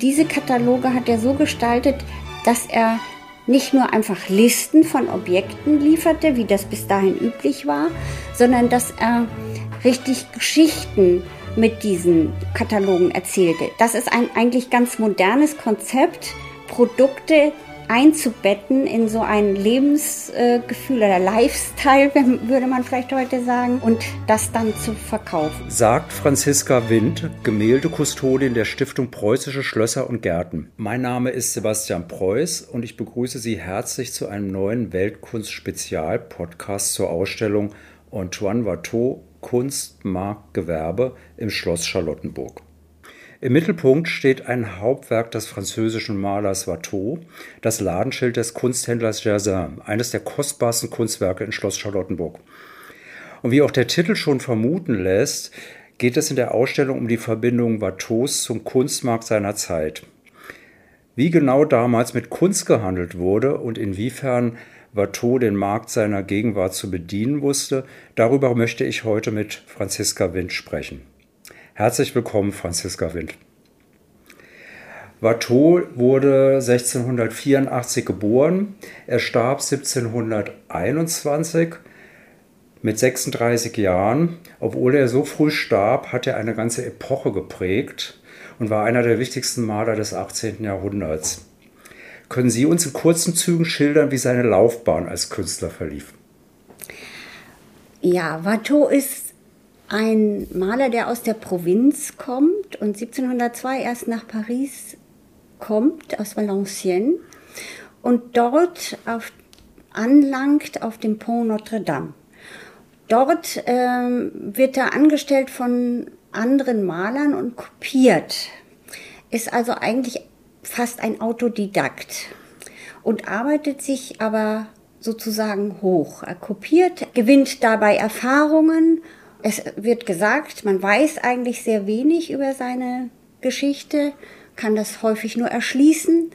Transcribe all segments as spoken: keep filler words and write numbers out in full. Diese Kataloge hat er so gestaltet, dass er nicht nur einfach Listen von Objekten lieferte, wie das bis dahin üblich war, sondern dass er richtig Geschichten mit diesen Katalogen erzählte. Das ist ein eigentlich ganz modernes Konzept, Produkte einzubetten in so ein Lebensgefühl oder Lifestyle, würde man vielleicht heute sagen, und das dann zu verkaufen. Sagt Franziska Windt, Gemäldekustodin der Stiftung Preußische Schlösser und Gärten. Mein Name ist Sebastian Preuß und ich begrüße Sie herzlich zu einem neuen Weltkunst-Spezial-Podcast zur Ausstellung Antoine Watteau, Kunst, Markt, Gewerbe im Schloss Charlottenburg. Im Mittelpunkt steht ein Hauptwerk des französischen Malers Watteau, das Ladenschild des Kunsthändlers Gersaint, eines der kostbarsten Kunstwerke in Schloss Charlottenburg. Und wie auch der Titel schon vermuten lässt, geht es in der Ausstellung um die Verbindung Watteaus zum Kunstmarkt seiner Zeit. Wie genau damals mit Kunst gehandelt wurde und inwiefern Watteau den Markt seiner Gegenwart zu bedienen wusste, darüber möchte ich heute mit Franziska Windt sprechen. Herzlich willkommen, Franziska Windt. Watteau wurde sechzehnhundertvierundachtzig geboren. Er starb siebzehnhunderteinundzwanzig mit sechsunddreißig Jahren. Obwohl er so früh starb, hat er eine ganze Epoche geprägt und war einer der wichtigsten Maler des achtzehnten Jahrhunderts. Können Sie uns in kurzen Zügen schildern, wie seine Laufbahn als Künstler verlief? Ja, Watteau ist ein Maler, der aus der Provinz kommt und siebzehnhundertzwei erst nach Paris kommt, aus Valenciennes, und dort auf, anlangt auf dem Pont Notre-Dame. Dort ähm, wird er angestellt von anderen Malern und kopiert, ist also eigentlich fast ein Autodidakt und arbeitet sich aber sozusagen hoch. Er kopiert, gewinnt dabei Erfahrungen. Es wird gesagt, man weiß eigentlich sehr wenig über seine Geschichte, kann das häufig nur erschließen,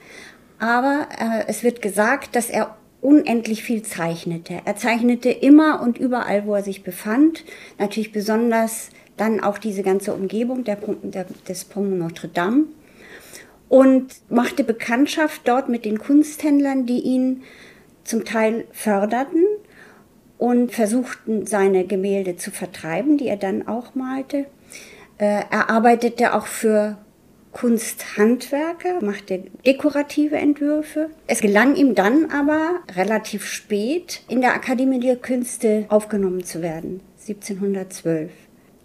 aber äh, es wird gesagt, dass er unendlich viel zeichnete. Er zeichnete immer und überall, wo er sich befand, natürlich besonders dann auch diese ganze Umgebung der, der, des Pont Notre-Dame, und machte Bekanntschaft dort mit den Kunsthändlern, die ihn zum Teil förderten und versuchten, seine Gemälde zu vertreiben, die er dann auch malte. Er arbeitete auch für Kunsthandwerker, machte dekorative Entwürfe. Es gelang ihm dann aber relativ spät, in der Akademie der Künste aufgenommen zu werden, siebzehnhundertzwölf.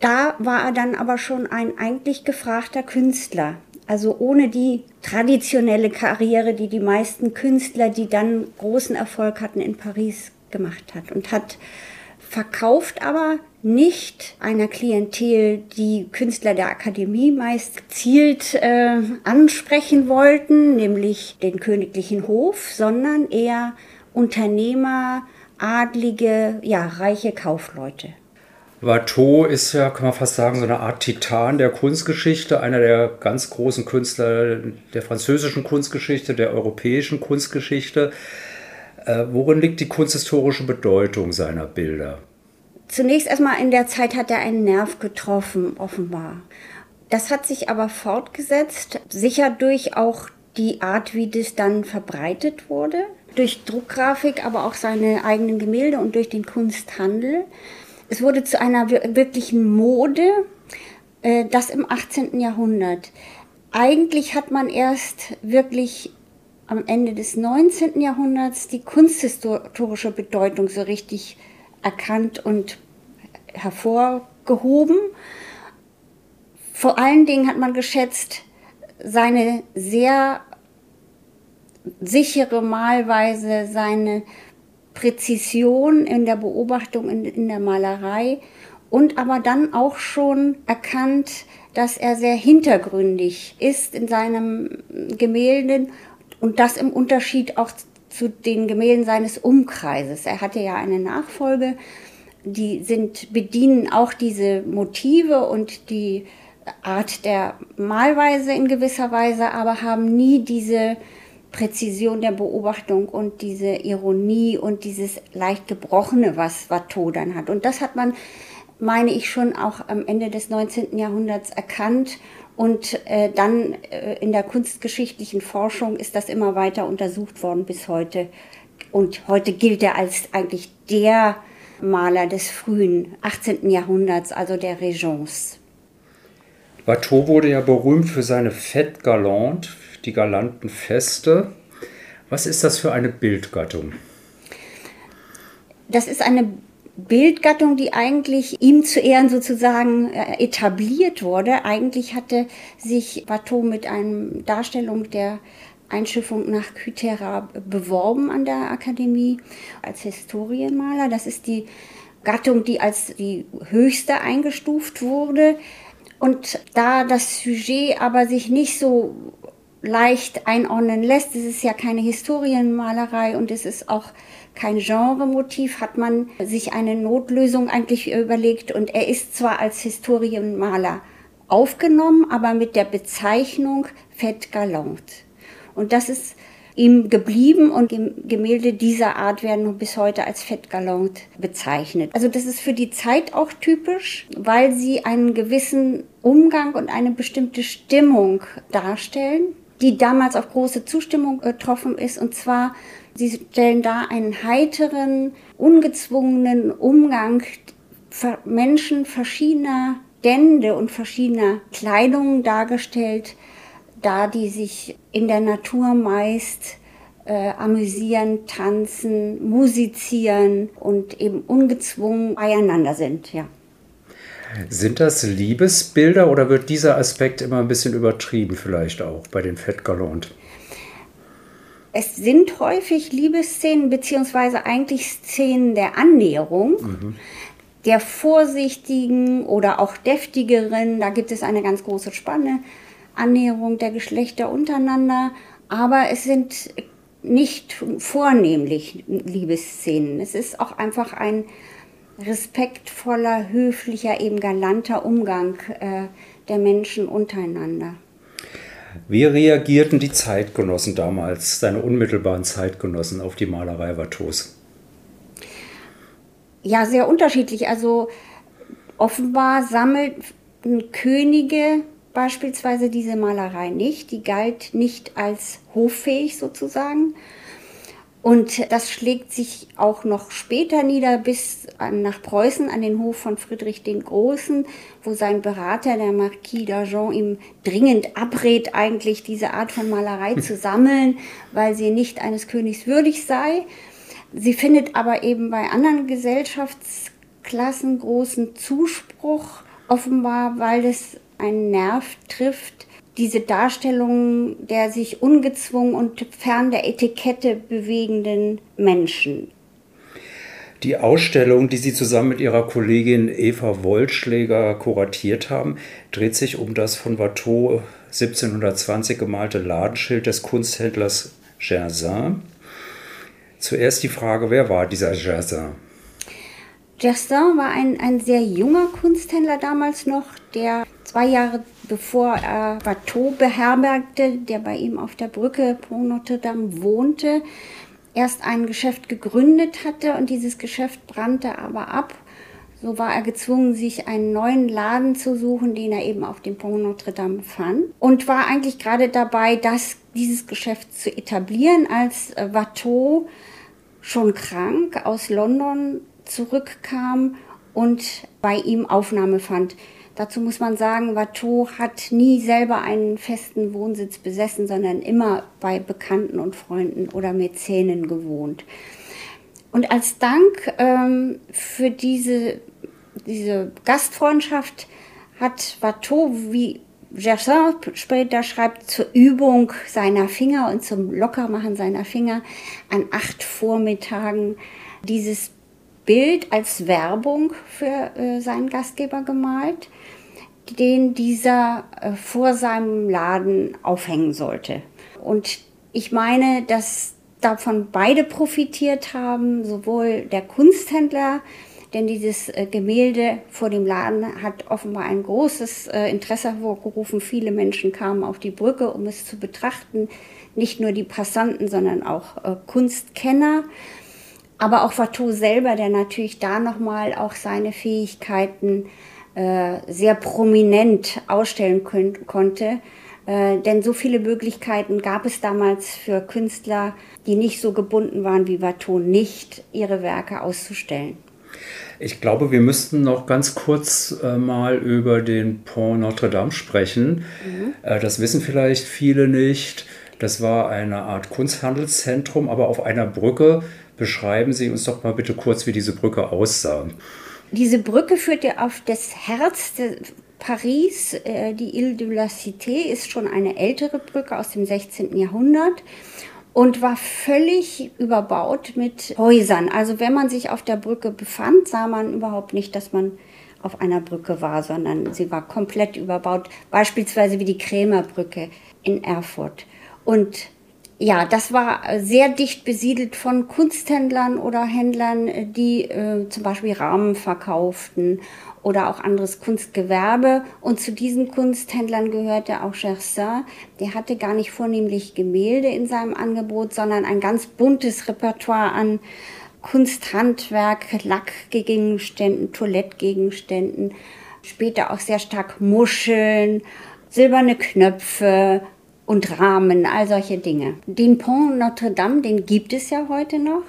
Da war er dann aber schon ein eigentlich gefragter Künstler. Also ohne die traditionelle Karriere, die die meisten Künstler, die dann großen Erfolg hatten in Paris, gemacht hat, und hat verkauft, aber nicht einer Klientel, die Künstler der Akademie meist gezielt äh, ansprechen wollten, nämlich den königlichen Hof, sondern eher Unternehmer, Adlige, ja, reiche Kaufleute. Watteau ist ja, kann man fast sagen, so eine Art Titan der Kunstgeschichte, einer der ganz großen Künstler der französischen Kunstgeschichte, der europäischen Kunstgeschichte. Worin liegt die kunsthistorische Bedeutung seiner Bilder? Zunächst erstmal, in der Zeit hat er einen Nerv getroffen, offenbar. Das hat sich aber fortgesetzt, sicher durch auch die Art, wie das dann verbreitet wurde, durch Druckgrafik, aber auch seine eigenen Gemälde und durch den Kunsthandel. Es wurde zu einer wirklichen Mode, das im achtzehnten Jahrhundert. Eigentlich hat man erst wirklich am Ende des neunzehnten Jahrhunderts die kunsthistorische Bedeutung so richtig erkannt und hervorgehoben. Vor allen Dingen hat man geschätzt seine sehr sichere Malweise, seine Präzision in der Beobachtung, in, in der Malerei, und aber dann auch schon erkannt, dass er sehr hintergründig ist in seinen Gemälden. Und das im Unterschied auch zu den Gemälden seines Umkreises. Er hatte ja eine Nachfolge, die sind, bedienen auch diese Motive und die Art der Malweise in gewisser Weise, aber haben nie diese Präzision der Beobachtung und diese Ironie und dieses leicht Gebrochene, was Watteau dann hat. Und das hat man, meine ich, schon auch am Ende des neunzehnten Jahrhunderts erkannt Und äh, dann äh, in der kunstgeschichtlichen Forschung ist das immer weiter untersucht worden bis heute. Und heute gilt er als eigentlich der Maler des frühen achtzehnten Jahrhunderts, also der Régence. Watteau wurde ja berühmt für seine Fêtes galantes, die galanten Feste. Was ist das für eine Bildgattung? Das ist eine Bildgattung, die eigentlich ihm zu Ehren sozusagen etabliert wurde. Eigentlich hatte sich Watteau mit einer Darstellung der Einschiffung nach Kythera beworben an der Akademie als Historienmaler. Das ist die Gattung, die als die höchste eingestuft wurde. Und da das Sujet aber sich nicht so leicht einordnen lässt, es ist ja keine Historienmalerei und es ist auch kein Genremotiv, hat man sich eine Notlösung eigentlich überlegt. Und er ist zwar als Historienmaler aufgenommen, aber mit der Bezeichnung Fêtes galantes. Und das ist ihm geblieben und Gemälde dieser Art werden bis heute als Fêtes galantes bezeichnet. Also das ist für die Zeit auch typisch, weil sie einen gewissen Umgang und eine bestimmte Stimmung darstellen, die damals auf große Zustimmung getroffen ist. Und zwar, sie stellen dar einen heiteren, ungezwungenen Umgang Menschen verschiedener Stände und verschiedener Kleidungen dargestellt, da die sich in der Natur meist äh, amüsieren, tanzen, musizieren und eben ungezwungen beieinander sind. Ja. Sind das Liebesbilder oder wird dieser Aspekt immer ein bisschen übertrieben vielleicht auch bei den Fêtes galantes? Es sind häufig Liebesszenen beziehungsweise eigentlich Szenen der Annäherung. Mhm. Der vorsichtigen oder auch deftigeren, da gibt es eine ganz große Spanne. Annäherung der Geschlechter untereinander, aber es sind nicht vornehmlich Liebesszenen. Es ist auch einfach ein respektvoller, höflicher, eben galanter Umgang äh, der Menschen untereinander. Wie reagierten die Zeitgenossen damals, seine unmittelbaren Zeitgenossen, auf die Malerei Watteaus? Ja, sehr unterschiedlich. Also offenbar sammelten Könige beispielsweise diese Malerei nicht, die galt nicht als hoffähig sozusagen. Und das schlägt sich auch noch später nieder bis nach Preußen an den Hof von Friedrich den Großen, wo sein Berater, der Marquis d'Argens, ihm dringend abrät, eigentlich diese Art von Malerei zu sammeln, weil sie nicht eines Königs würdig sei. Sie findet aber eben bei anderen Gesellschaftsklassen großen Zuspruch, offenbar, weil es einen Nerv trifft, diese Darstellung der sich ungezwungen und fern der Etikette bewegenden Menschen. Die Ausstellung, die Sie zusammen mit Ihrer Kollegin Eva Wollschläger kuratiert haben, dreht sich um das von Watteau siebzehnhundertzwanzig gemalte Ladenschild des Kunsthändlers Gersaint. Zuerst die Frage, wer war dieser Gersaint? Gersaint war ein, ein sehr junger Kunsthändler damals noch, der zwei Jahre bevor er Watteau beherbergte, der bei ihm auf der Brücke Pont Notre-Dame wohnte, erst ein Geschäft gegründet hatte und dieses Geschäft brannte aber ab. So war er gezwungen, sich einen neuen Laden zu suchen, den er eben auf dem Pont Notre-Dame fand und war eigentlich gerade dabei, das, dieses Geschäft zu etablieren, als Watteau schon krank aus London zurückkam und bei ihm Aufnahme fand. Dazu muss man sagen, Watteau hat nie selber einen festen Wohnsitz besessen, sondern immer bei Bekannten und Freunden oder Mäzenen gewohnt. Und als Dank ähm, für diese, diese Gastfreundschaft hat Watteau, wie Gersaint später schreibt, zur Übung seiner Finger und zum Lockermachen seiner Finger an acht Vormittagen dieses Bild als Werbung für äh, seinen Gastgeber gemalt, den dieser äh, vor seinem Laden aufhängen sollte. Und ich meine, dass davon beide profitiert haben, sowohl der Kunsthändler, denn dieses äh, Gemälde vor dem Laden hat offenbar ein großes äh, Interesse hervorgerufen. Viele Menschen kamen auf die Brücke, um es zu betrachten, nicht nur die Passanten, sondern auch äh, Kunstkenner. Aber auch Watteau selber, der natürlich da nochmal auch seine Fähigkeiten äh, sehr prominent ausstellen können, konnte. Äh, denn so viele Möglichkeiten gab es damals für Künstler, die nicht so gebunden waren wie Watteau, nicht ihre Werke auszustellen. Ich glaube, wir müssten noch ganz kurz äh, mal über den Pont Notre-Dame sprechen. Mhm. Äh, das wissen vielleicht viele nicht. Das war eine Art Kunsthandelszentrum, aber auf einer Brücke. Beschreiben Sie uns doch mal bitte kurz, wie diese Brücke aussah. Diese Brücke führte auf das Herz Paris. Äh, die Île de la Cité ist schon eine ältere Brücke aus dem sechzehnten Jahrhundert. Und war völlig überbaut mit Häusern. Also wenn man sich auf der Brücke befand, sah man überhaupt nicht, dass man auf einer Brücke war, sondern sie war komplett überbaut. Beispielsweise wie die Krämerbrücke in Erfurt. Und ja, das war sehr dicht besiedelt von Kunsthändlern oder Händlern, die äh, zum Beispiel Rahmen verkauften oder auch anderes Kunstgewerbe. Und zu diesen Kunsthändlern gehörte auch Gersaint. Der hatte gar nicht vornehmlich Gemälde in seinem Angebot, sondern ein ganz buntes Repertoire an Kunsthandwerk, Lackgegenständen, Toilettgegenständen, später auch sehr stark Muscheln, silberne Knöpfe und Rahmen, all solche Dinge. Den Pont Notre-Dame, den gibt es ja heute noch,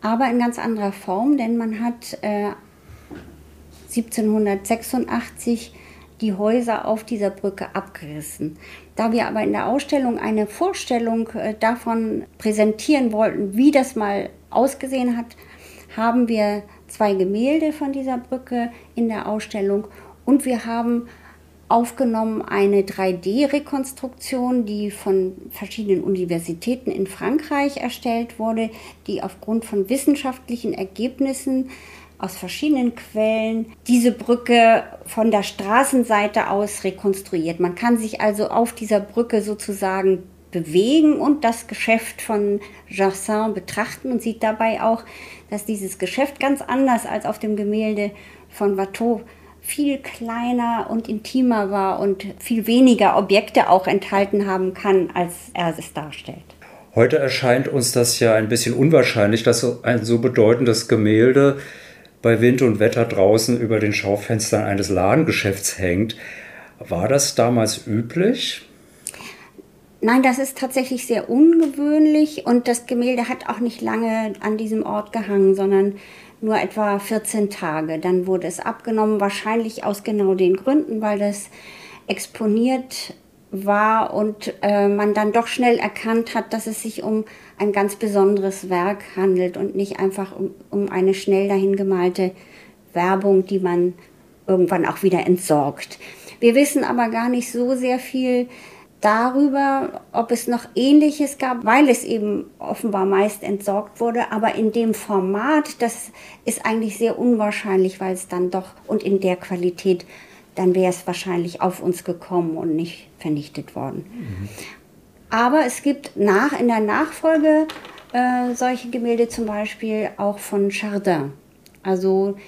aber in ganz anderer Form, denn man hat äh, siebzehnhundertsechsundachtzig die Häuser auf dieser Brücke abgerissen. Da wir aber in der Ausstellung eine Vorstellung davon präsentieren wollten, wie das mal ausgesehen hat, haben wir zwei Gemälde von dieser Brücke in der Ausstellung und wir haben aufgenommen eine drei D Rekonstruktion, die von verschiedenen Universitäten in Frankreich erstellt wurde, die aufgrund von wissenschaftlichen Ergebnissen aus verschiedenen Quellen diese Brücke von der Straßenseite aus rekonstruiert. Man kann sich also auf dieser Brücke sozusagen bewegen und das Geschäft von Gersaint betrachten und sieht dabei auch, dass dieses Geschäft ganz anders als auf dem Gemälde von Watteau viel kleiner und intimer war und viel weniger Objekte auch enthalten haben kann, als er es darstellt. Heute erscheint uns das ja ein bisschen unwahrscheinlich, dass ein so bedeutendes Gemälde bei Wind und Wetter draußen über den Schaufenstern eines Ladengeschäfts hängt. War das damals üblich? Nein, das ist tatsächlich sehr ungewöhnlich und das Gemälde hat auch nicht lange an diesem Ort gehangen, sondern nur etwa vierzehn Tage. Dann wurde es abgenommen, wahrscheinlich aus genau den Gründen, weil das exponiert war und äh, man dann doch schnell erkannt hat, dass es sich um ein ganz besonderes Werk handelt und nicht einfach um, um eine schnell dahin gemalte Werbung, die man irgendwann auch wieder entsorgt. Wir wissen aber gar nicht so sehr viel darüber, ob es noch Ähnliches gab, weil es eben offenbar meist entsorgt wurde, aber in dem Format, das ist eigentlich sehr unwahrscheinlich, weil es dann doch und in der Qualität, dann wäre es wahrscheinlich auf uns gekommen und nicht vernichtet worden. Mhm. Aber es gibt nach, in der Nachfolge äh, solche Gemälde zum Beispiel auch von Chardin. Also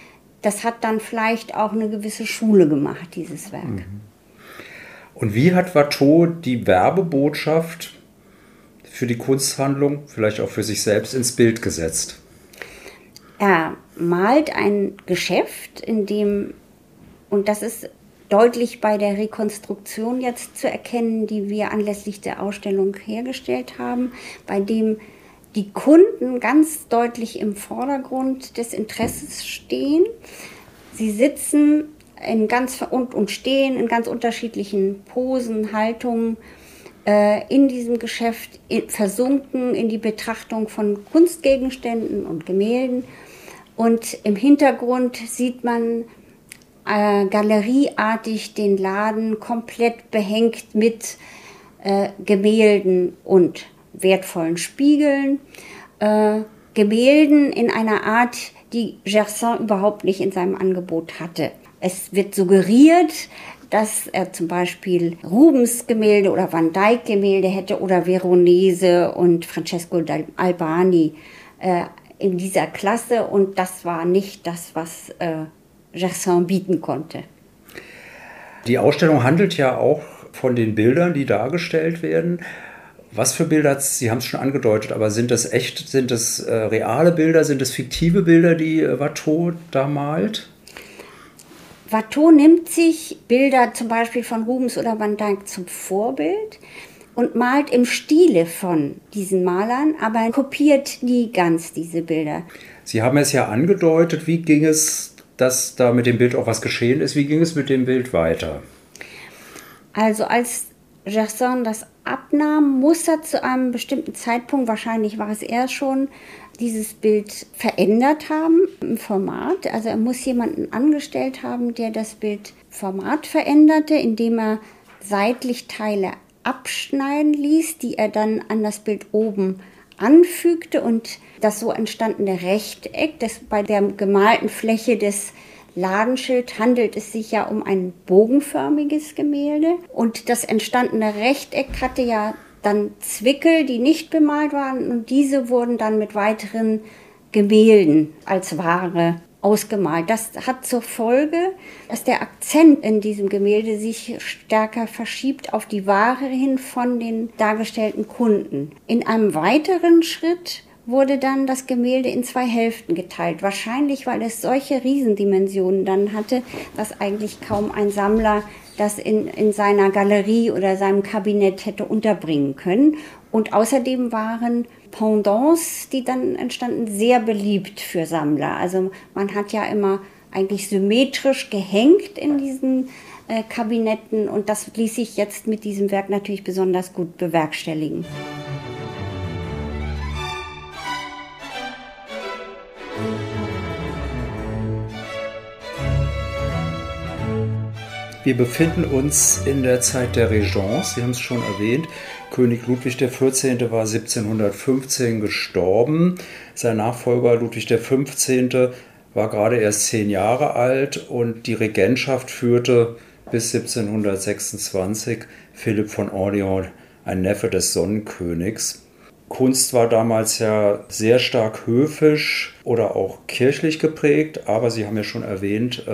das hat dann vielleicht auch eine gewisse Schule gemacht, dieses Werk. Und wie hat Watteau die Werbebotschaft für die Kunsthandlung, vielleicht auch für sich selbst, ins Bild gesetzt? Er malt ein Geschäft, in dem, und das ist deutlich bei der Rekonstruktion jetzt zu erkennen, die wir anlässlich der Ausstellung hergestellt haben, bei dem die Kunden ganz deutlich im Vordergrund des Interesses stehen. Sie sitzen in ganz, und, und stehen in ganz unterschiedlichen Posen, Haltungen äh, in diesem Geschäft, in, versunken in die Betrachtung von Kunstgegenständen und Gemälden. Und im Hintergrund sieht man Äh, galerieartig den Laden komplett behängt mit äh, Gemälden und wertvollen Spiegeln. Äh, Gemälden in einer Art, die Gersaint überhaupt nicht in seinem Angebot hatte. Es wird suggeriert, dass er zum Beispiel Rubens Gemälde oder Van Dyck Gemälde hätte oder Veronese und Francesco Albani äh, in dieser Klasse und das war nicht das, was äh, Gersaint bieten konnte. Die Ausstellung handelt ja auch von den Bildern, die dargestellt werden. Was für Bilder, Sie haben es schon angedeutet, aber sind das echt, sind das äh, reale Bilder, sind das fiktive Bilder, die äh, Watteau da malt? Watteau nimmt sich Bilder zum Beispiel von Rubens oder Van Dyck zum Vorbild und malt im Stile von diesen Malern, aber kopiert nie ganz diese Bilder. Sie haben es ja angedeutet, wie ging es, dass da mit dem Bild auch was geschehen ist, wie ging es mit dem Bild weiter? Also als Gersaint das abnahm, muss er zu einem bestimmten Zeitpunkt, wahrscheinlich war es er schon, dieses Bild verändert haben im Format. Also er muss jemanden angestellt haben, der das Bildformat veränderte, indem er seitlich Teile abschneiden ließ, die er dann an das Bild oben anfügte, und das so entstandene Rechteck, das bei der gemalten Fläche des Ladenschild handelt es sich ja um ein bogenförmiges Gemälde, und das entstandene Rechteck hatte ja dann Zwickel, die nicht bemalt waren, und diese wurden dann mit weiteren Gemälden als Ware ausgemalt. Das hat zur Folge, dass der Akzent in diesem Gemälde sich stärker verschiebt auf die Ware hin von den dargestellten Kunden. In einem weiteren Schritt wurde dann das Gemälde in zwei Hälften geteilt. Wahrscheinlich, weil es solche Riesendimensionen dann hatte, dass eigentlich kaum ein Sammler das in, in seiner Galerie oder seinem Kabinett hätte unterbringen können. Und außerdem waren Pendants, die dann entstanden, sehr beliebt für Sammler. Also man hat ja immer eigentlich symmetrisch gehängt in diesen äh, Kabinetten, und das ließ sich jetzt mit diesem Werk natürlich besonders gut bewerkstelligen. Wir befinden uns in der Zeit der Regence, Sie haben es schon erwähnt. König Ludwig der Vierzehnte war siebzehnhundertfünfzehn gestorben. Sein Nachfolger Ludwig der Fünfzehnte war gerade erst zehn Jahre alt, und die Regentschaft führte bis siebzehnhundertsechsundzwanzig Philipp von Orléans, ein Neffe des Sonnenkönigs. Kunst war damals ja sehr stark höfisch oder auch kirchlich geprägt, aber Sie haben ja schon erwähnt,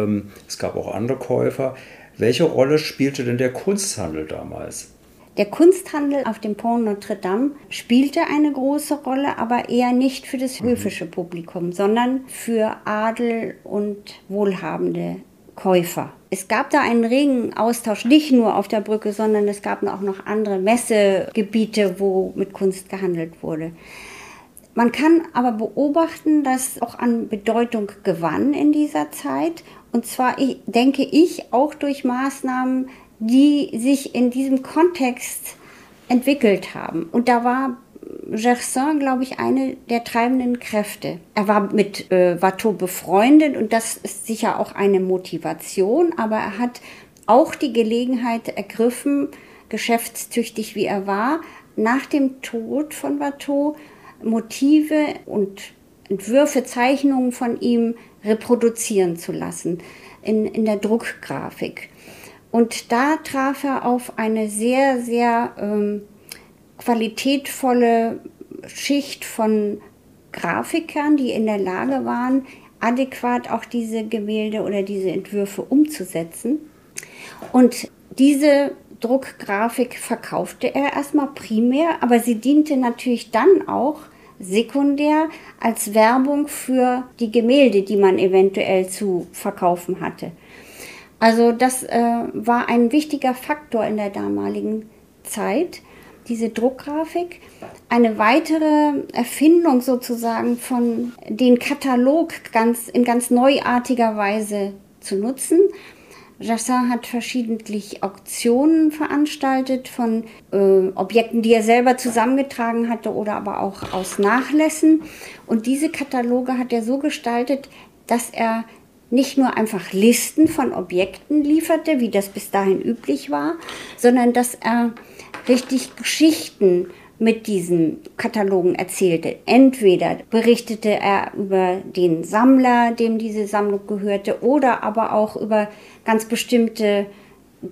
es gab auch andere Käufer. Welche Rolle spielte denn der Kunsthandel damals? Der Kunsthandel auf dem Pont Notre-Dame spielte eine große Rolle, aber eher nicht für das höfische Publikum, sondern für Adel und wohlhabende Käufer. Es gab da einen regen Austausch, nicht nur auf der Brücke, sondern es gab auch noch andere Messegebiete, wo mit Kunst gehandelt wurde. Man kann aber beobachten, dass auch an Bedeutung gewann in dieser Zeit. Und zwar, denke ich, auch durch Maßnahmen, die sich in diesem Kontext entwickelt haben. Und da war Gersaint, glaube ich, eine der treibenden Kräfte. Er war mit äh, Watteau befreundet, und das ist sicher auch eine Motivation, aber er hat auch die Gelegenheit ergriffen, geschäftstüchtig wie er war, nach dem Tod von Watteau Motive und Entwürfe, Zeichnungen von ihm reproduzieren zu lassen in, in der Druckgrafik. Und da traf er auf eine sehr, sehr ähm, qualitätvolle Schicht von Grafikern, die in der Lage waren, adäquat auch diese Gemälde oder diese Entwürfe umzusetzen. Und diese Druckgrafik verkaufte er erstmal primär, aber sie diente natürlich dann auch sekundär als Werbung für die Gemälde, die man eventuell zu verkaufen hatte. Also das äh, war ein wichtiger Faktor in der damaligen Zeit, diese Druckgrafik. Eine weitere Erfindung sozusagen von den Katalog ganz, in ganz neuartiger Weise zu nutzen. Gersaint hat verschiedentlich Auktionen veranstaltet von äh, Objekten, die er selber zusammengetragen hatte oder aber auch aus Nachlässen. Und diese Kataloge hat er so gestaltet, dass er nicht nur einfach Listen von Objekten lieferte, wie das bis dahin üblich war, sondern dass er richtig Geschichten mit diesen Katalogen erzählte. Entweder berichtete er über den Sammler, dem diese Sammlung gehörte, oder aber auch über ganz bestimmte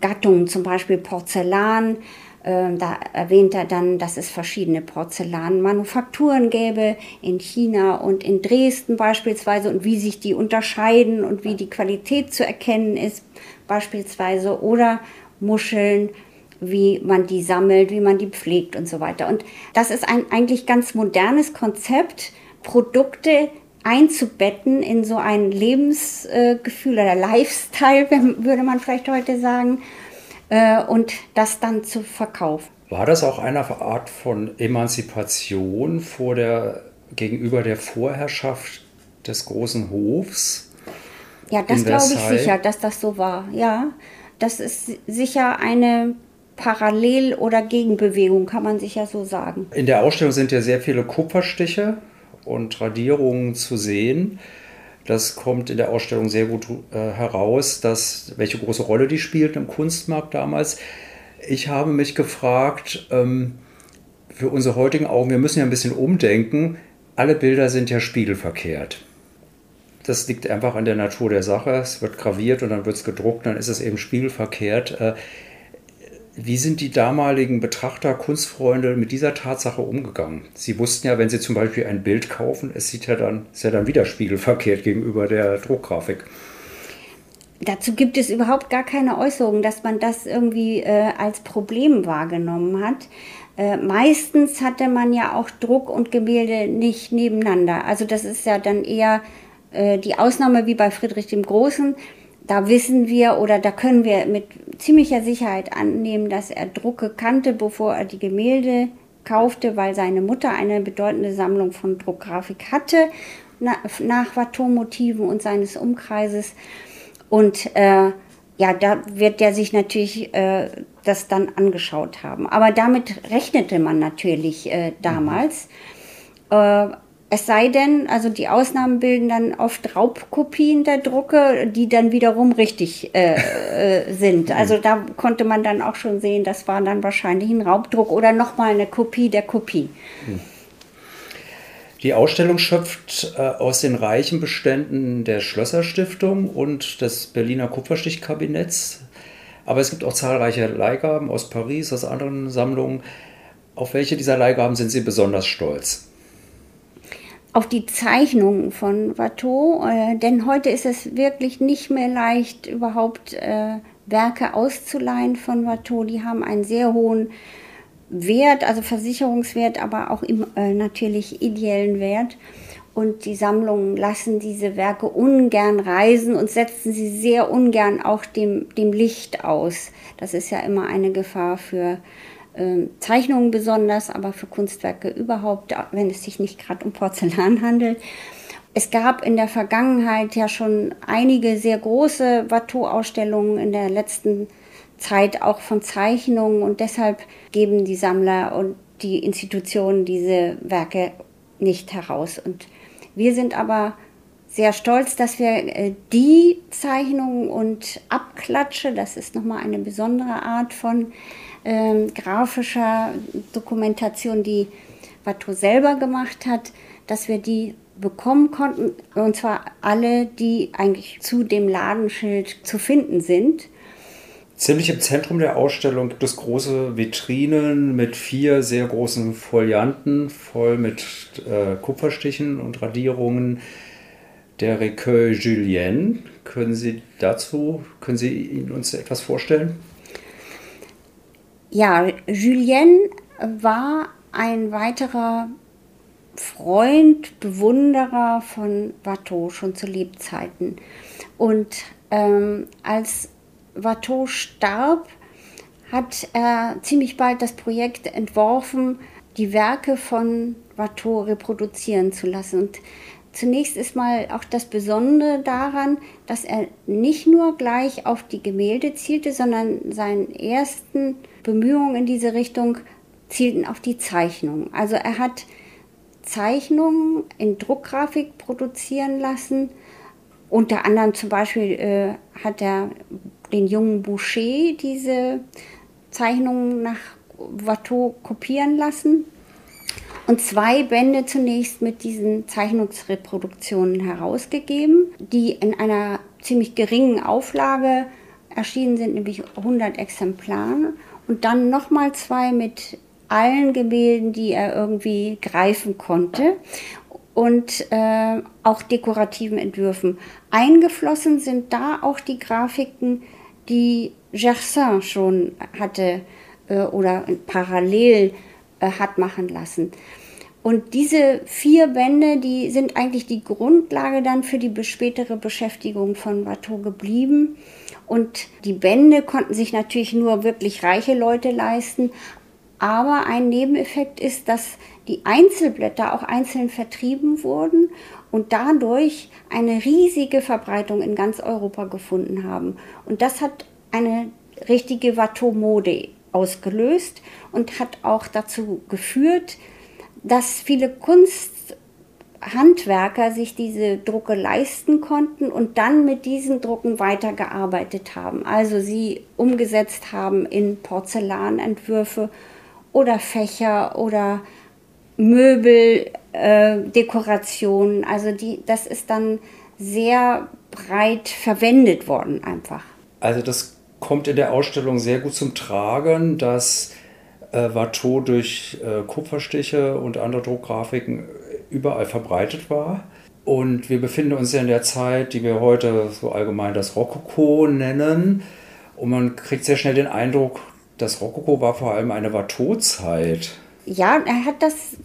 Gattungen, zum Beispiel Porzellan. Da erwähnt er dann, dass es verschiedene Porzellanmanufakturen gäbe, in China und in Dresden beispielsweise, und wie sich die unterscheiden und wie die Qualität zu erkennen ist beispielsweise, oder Muscheln, wie man die sammelt, wie man die pflegt und so weiter. Und das ist ein eigentlich ganz modernes Konzept, Produkte einzubetten in so ein Lebensgefühl oder Lifestyle, würde man vielleicht heute sagen, und das dann zu verkaufen. War das auch eine Art von Emanzipation vor der, gegenüber der Vorherrschaft des großen Hofs? Ja, das glaube ich sicher, dass das so war. Ja, das ist sicher eine Parallel- oder Gegenbewegung, kann man sicher so sagen. In der Ausstellung sind ja sehr viele Kupferstiche und Radierungen zu sehen. Das kommt in der Ausstellung sehr gut äh, heraus, dass, welche große Rolle die spielten im Kunstmarkt damals. Ich habe mich gefragt, ähm, für unsere heutigen Augen, wir müssen ja ein bisschen umdenken, alle Bilder sind ja spiegelverkehrt. Das liegt einfach an der Natur der Sache. Es wird graviert und dann wird es gedruckt, dann ist es eben spiegelverkehrt. Äh, wie sind die damaligen Betrachter, Kunstfreunde mit dieser Tatsache umgegangen? Sie wussten ja, wenn sie zum Beispiel ein Bild kaufen, es sieht ja dann, ist ja dann wieder spiegelverkehrt gegenüber der Druckgrafik. Dazu gibt es überhaupt gar keine Äußerung, dass man das irgendwie äh, als Problem wahrgenommen hat. Äh, meistens hatte man ja auch Druck und Gemälde nicht nebeneinander. Also das ist ja dann eher äh, die Ausnahme wie bei Friedrich dem Großen. Da wissen wir oder da können wir mit ziemlicher Sicherheit annehmen, dass er Drucke kannte, bevor er die Gemälde kaufte, weil seine Mutter eine bedeutende Sammlung von Druckgrafik hatte, na, nach Watteau-Motiven und seines Umkreises. Und äh, ja, da wird der sich natürlich äh, das dann angeschaut haben. Aber damit rechnete man natürlich äh, damals. Äh, es sei denn, also die Ausnahmen bilden dann oft Raubkopien der Drucke, die dann wiederum richtig äh, äh, sind. Also da konnte man dann auch schon sehen, das war dann wahrscheinlich ein Raubdruck oder nochmal eine Kopie der Kopie. Mhm. Die Ausstellung schöpft äh, aus den reichen Beständen der Schlösserstiftung und des Berliner Kupferstichkabinetts. Aber es gibt auch zahlreiche Leihgaben aus Paris, aus anderen Sammlungen. Auf welche dieser Leihgaben sind Sie besonders stolz? Auf die Zeichnungen von Watteau, äh, denn heute ist es wirklich nicht mehr leicht, überhaupt äh, Werke auszuleihen von Watteau. Die haben einen sehr hohen Wert, also Versicherungswert, aber auch im, äh, natürlich ideellen Wert. Und die Sammlungen lassen diese Werke ungern reisen und setzen sie sehr ungern auch dem, dem Licht aus. Das ist ja immer eine Gefahr für äh, Zeichnungen besonders, aber für Kunstwerke überhaupt, wenn es sich nicht gerade um Porzellan handelt. Es gab in der Vergangenheit ja schon einige sehr große Watteau-Ausstellungen in der letzten Zeit auch von Zeichnungen und deshalb geben die Sammler und die Institutionen diese Werke nicht heraus. Und wir sind aber sehr stolz, dass wir die Zeichnungen und Abklatsche, das ist nochmal eine besondere Art von äh, grafischer Dokumentation, die Watteau selber gemacht hat, dass wir die bekommen konnten, und zwar alle, die eigentlich zu dem Ladenschild zu finden sind. Ziemlich im Zentrum der Ausstellung gibt es große Vitrinen mit vier sehr großen Folianten, voll mit äh, Kupferstichen und Radierungen der Recueil Jullienne. Können Sie dazu, können Sie Ihnen uns etwas vorstellen? Ja, Jullienne war ein weiterer Freund, Bewunderer von Watteau schon zu Lebzeiten. Und ähm, als Watteau starb, hat er äh, ziemlich bald das Projekt entworfen, die Werke von Watteau reproduzieren zu lassen. Und zunächst ist mal auch das Besondere daran, dass er nicht nur gleich auf die Gemälde zielte, sondern seinen ersten Bemühungen in diese Richtung zielten auf die Zeichnungen. Also er hat Zeichnungen in Druckgrafik produzieren lassen. Unter anderem zum Beispiel äh, hat er den jungen Boucher diese Zeichnungen nach Watteau kopieren lassen und zwei Bände zunächst mit diesen Zeichnungsreproduktionen herausgegeben, die in einer ziemlich geringen Auflage erschienen sind, nämlich hundert Exemplare, und dann nochmal zwei mit allen Gemälden, die er irgendwie greifen konnte, und äh, auch dekorativen Entwürfen. Eingeflossen sind da auch die Grafiken, die Gersaint schon hatte äh, oder parallel äh, hat machen lassen. Und diese vier Bände, die sind eigentlich die Grundlage dann für die spätere Beschäftigung von Watteau geblieben. Und die Bände konnten sich natürlich nur wirklich reiche Leute leisten. Aber ein Nebeneffekt ist, dass die Einzelblätter auch einzeln vertrieben wurden und dadurch eine riesige Verbreitung in ganz Europa gefunden haben. Und das hat eine richtige Watteau-Mode ausgelöst und hat auch dazu geführt, dass viele Kunsthandwerker sich diese Drucke leisten konnten und dann mit diesen Drucken weitergearbeitet haben. Also sie umgesetzt haben in Porzellanentwürfe oder Fächer oder Möbel, äh, Dekorationen. Also die, das ist dann sehr breit verwendet worden einfach. Also das kommt in der Ausstellung sehr gut zum Tragen, dass Äh, Watteau durch äh, Kupferstiche und andere Druckgrafiken überall verbreitet war. Und wir befinden uns ja in der Zeit, die wir heute so allgemein das Rokoko nennen. Und man kriegt sehr schnell den Eindruck, das Rokoko war vor allem eine Watteau-Zeit. Ja, er hat das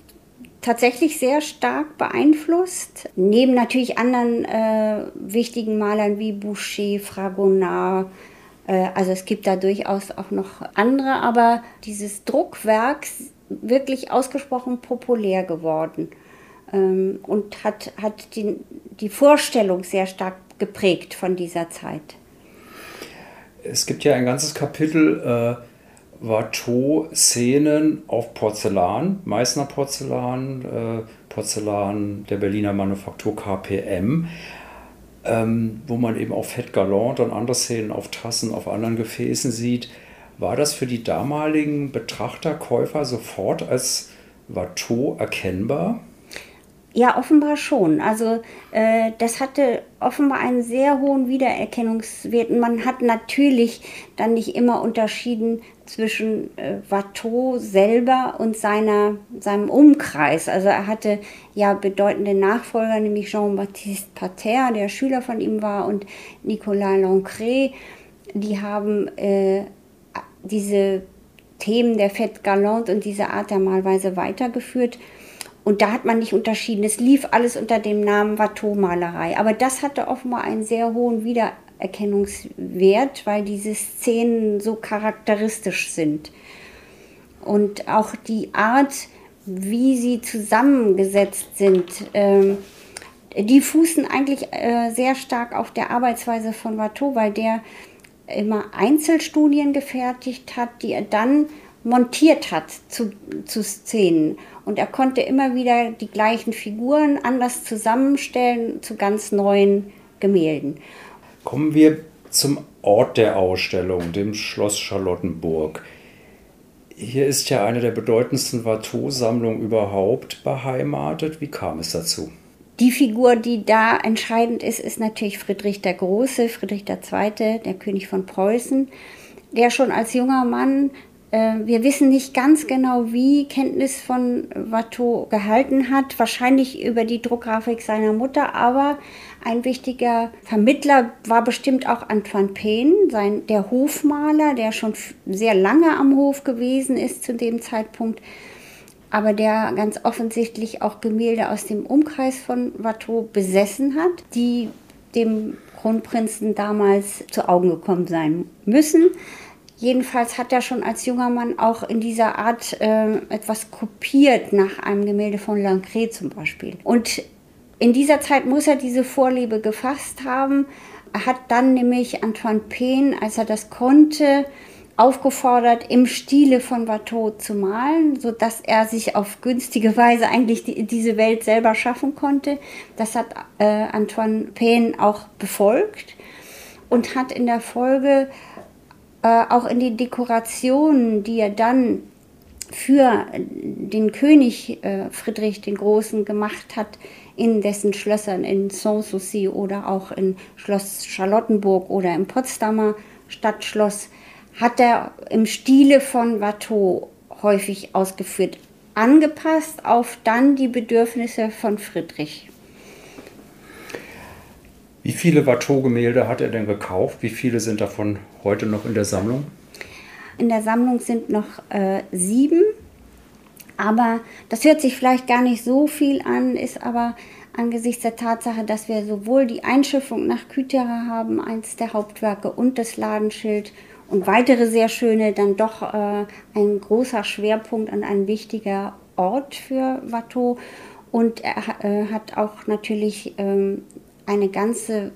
tatsächlich sehr stark beeinflusst. Neben natürlich anderen äh, wichtigen Malern wie Boucher, Fragonard. Also es gibt da durchaus auch noch andere, aber dieses Druckwerk ist wirklich ausgesprochen populär geworden und hat, hat die, die Vorstellung sehr stark geprägt von dieser Zeit. Es gibt ja ein ganzes Kapitel äh, Watteau-Szenen auf Porzellan, Meißner Porzellan, äh, Porzellan der Berliner Manufaktur K P M. Ähm, wo man eben auch Fêtes galantes und andere Szenen auf Tassen, auf anderen Gefäßen sieht. War das für die damaligen Betrachter, Käufer sofort als Watteau erkennbar? Ja, offenbar schon. Also äh, das hatte offenbar einen sehr hohen Wiedererkennungswert. Man hat natürlich dann nicht immer unterschieden zwischen äh, Watteau selber und seiner, seinem Umkreis. Also er hatte ja bedeutende Nachfolger, nämlich Jean-Baptiste Pater, der Schüler von ihm war, und Nicolas Lancret. Die haben äh, diese Themen der Fêtes galantes und diese Art der Malweise weitergeführt. Und da hat man nicht unterschieden. Es lief alles unter dem Namen Watteau-Malerei. Aber das hatte offenbar einen sehr hohen Wiedererkennungswert, weil diese Szenen so charakteristisch sind. Und auch die Art, wie sie zusammengesetzt sind, ähm, die fußen eigentlich äh, sehr stark auf der Arbeitsweise von Watteau, weil der immer Einzelstudien gefertigt hat, die er dann montiert hat zu, zu Szenen. Und er konnte immer wieder die gleichen Figuren anders zusammenstellen zu ganz neuen Gemälden. Kommen wir zum Ort der Ausstellung, dem Schloss Charlottenburg. Hier ist ja eine der bedeutendsten Watteau-Sammlungen überhaupt beheimatet. Wie kam es dazu? Die Figur, die da entscheidend ist, ist natürlich Friedrich der Große, Friedrich der Zweite, der König von Preußen, der schon als junger Mann, wir wissen nicht ganz genau, wie, Kenntnis von Watteau gehalten hat, wahrscheinlich über die Druckgrafik seiner Mutter, aber ein wichtiger Vermittler war bestimmt auch Antoine Pesne, sein, der Hofmaler, der schon sehr lange am Hof gewesen ist zu dem Zeitpunkt, aber der ganz offensichtlich auch Gemälde aus dem Umkreis von Watteau besessen hat, die dem Kronprinzen damals zu Augen gekommen sein müssen. Jedenfalls hat er schon als junger Mann auch in dieser Art äh, etwas kopiert, nach einem Gemälde von Lancret zum Beispiel. Und in dieser Zeit muss er diese Vorliebe gefasst haben. Er hat dann nämlich Antoine Pesne, als er das konnte, aufgefordert, im Stile von Watteau zu malen, sodass er sich auf günstige Weise eigentlich die, diese Welt selber schaffen konnte. Das hat äh, Antoine Pesne auch befolgt und hat in der Folge auch in die Dekorationen, die er dann für den König Friedrich den Großen gemacht hat, in dessen Schlössern in Sanssouci oder auch in Schloss Charlottenburg oder im Potsdamer Stadtschloss, hat er im Stile von Watteau häufig ausgeführt, angepasst auf dann die Bedürfnisse von Friedrich. Wie viele Watteau-Gemälde hat er denn gekauft? Wie viele sind davon heute noch in der Sammlung? In der Sammlung sind noch äh, sieben. Aber das hört sich vielleicht gar nicht so viel an, ist aber angesichts der Tatsache, dass wir sowohl die Einschiffung nach Kythera haben, eins der Hauptwerke, und das Ladenschild und weitere sehr schöne, dann doch äh, ein großer Schwerpunkt und ein wichtiger Ort für Watteau. Und er äh, hat auch natürlich ähm, eine ganze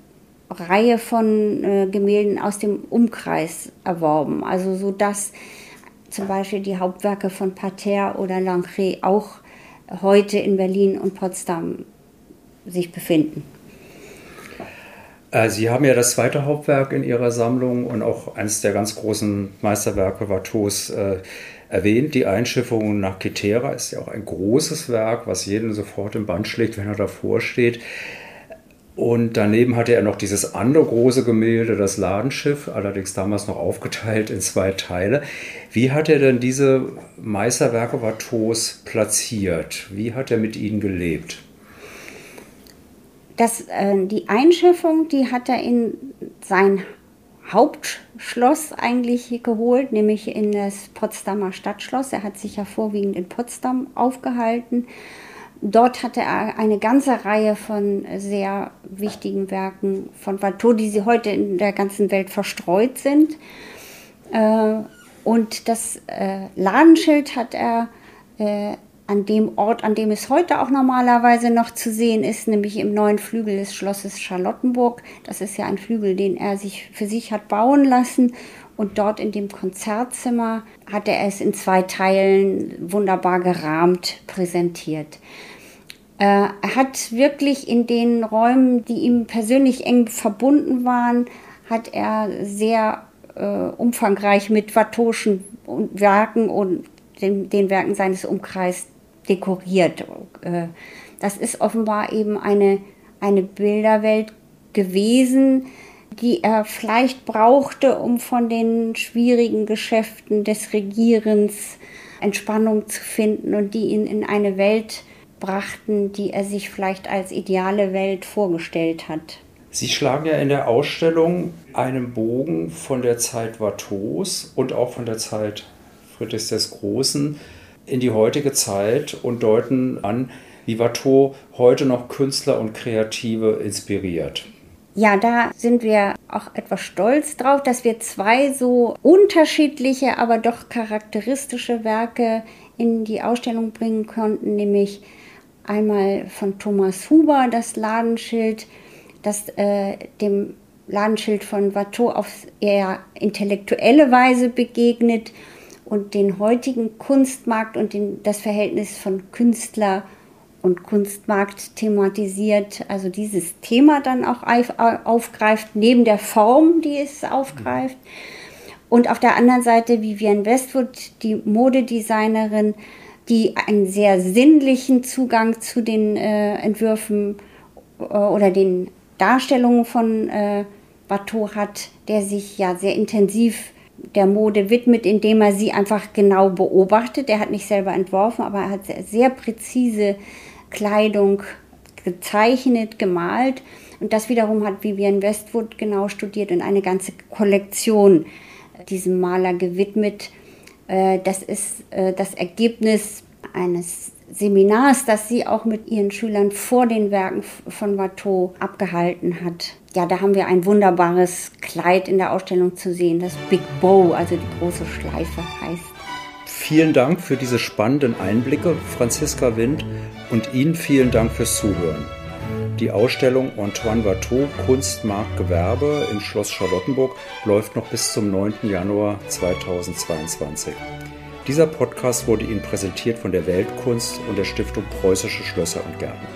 Reihe von äh, Gemälden aus dem Umkreis erworben. Also so dass zum Beispiel die Hauptwerke von Pater oder Lancret auch heute in Berlin und Potsdam sich befinden. Sie haben ja das zweite Hauptwerk in Ihrer Sammlung und auch eines der ganz großen Meisterwerke Watteaus äh, erwähnt. Die Einschiffung nach Kythera ist ja auch ein großes Werk, was jeden sofort im Bann schlägt, wenn er davor steht. Und daneben hatte er noch dieses andere große Gemälde, das Ladenschiff, allerdings damals noch aufgeteilt in zwei Teile. Wie hat er denn diese Meisterwerke Watteaus platziert? Wie hat er mit ihnen gelebt? Das, äh, die Einschiffung, die hat er in sein Hauptschloss eigentlich geholt, nämlich in das Potsdamer Stadtschloss. Er hat sich ja vorwiegend in Potsdam aufgehalten. Dort hatte er eine ganze Reihe von sehr wichtigen Werken von Watteau, die sie heute in der ganzen Welt verstreut sind. Und das Ladenschild hat er an dem Ort, an dem es heute auch normalerweise noch zu sehen ist, nämlich im neuen Flügel des Schlosses Charlottenburg. Das ist ja ein Flügel, den er sich für sich hat bauen lassen. Und dort in dem Konzertzimmer hat er es in zwei Teilen wunderbar gerahmt präsentiert. Er hat wirklich in den Räumen, die ihm persönlich eng verbunden waren, hat er sehr äh, umfangreich mit Watteau'schen Werken und den, den Werken seines Umkreises dekoriert. Das ist offenbar eben eine, eine Bilderwelt gewesen, die er vielleicht brauchte, um von den schwierigen Geschäften des Regierens Entspannung zu finden und die ihn in eine Welt brachten, die er sich vielleicht als ideale Welt vorgestellt hat. Sie schlagen ja in der Ausstellung einen Bogen von der Zeit Watteaus und auch von der Zeit Friedrichs des Großen in die heutige Zeit und deuten an, wie Watteau heute noch Künstler und Kreative inspiriert. Ja, da sind wir auch etwas stolz drauf, dass wir zwei so unterschiedliche, aber doch charakteristische Werke in die Ausstellung bringen konnten, nämlich einmal von Thomas Huber das Ladenschild, das äh, dem Ladenschild von Watteau auf eher intellektuelle Weise begegnet und den heutigen Kunstmarkt und den, das Verhältnis von Künstler und Kunstmarkt thematisiert, also dieses Thema dann auch aufgreift, neben der Form, die es aufgreift. Und auf der anderen Seite Vivienne Westwood, die Modedesignerin, die einen sehr sinnlichen Zugang zu den äh, Entwürfen äh, oder den Darstellungen von äh, Watteau hat, der sich ja sehr intensiv der Mode widmet, indem er sie einfach genau beobachtet. Er hat nicht selber entworfen, aber er hat sehr, sehr präzise Kleidung gezeichnet, gemalt. Und das wiederum hat Vivienne Westwood genau studiert und eine ganze Kollektion diesem Maler gewidmet. Das ist das Ergebnis eines Seminars, das sie auch mit ihren Schülern vor den Werken von Watteau abgehalten hat. Ja, da haben wir ein wunderbares Kleid in der Ausstellung zu sehen, das Big Bow, also die große Schleife heißt. Vielen Dank für diese spannenden Einblicke, Franziska Windt, und Ihnen vielen Dank fürs Zuhören. Die Ausstellung Antoine Watteau Kunst, Markt, Gewerbe im Schloss Charlottenburg läuft noch bis zum neunten Januar zweitausendzweiundzwanzig. Dieser Podcast wurde Ihnen präsentiert von der Weltkunst und der Stiftung Preußische Schlösser und Gärten.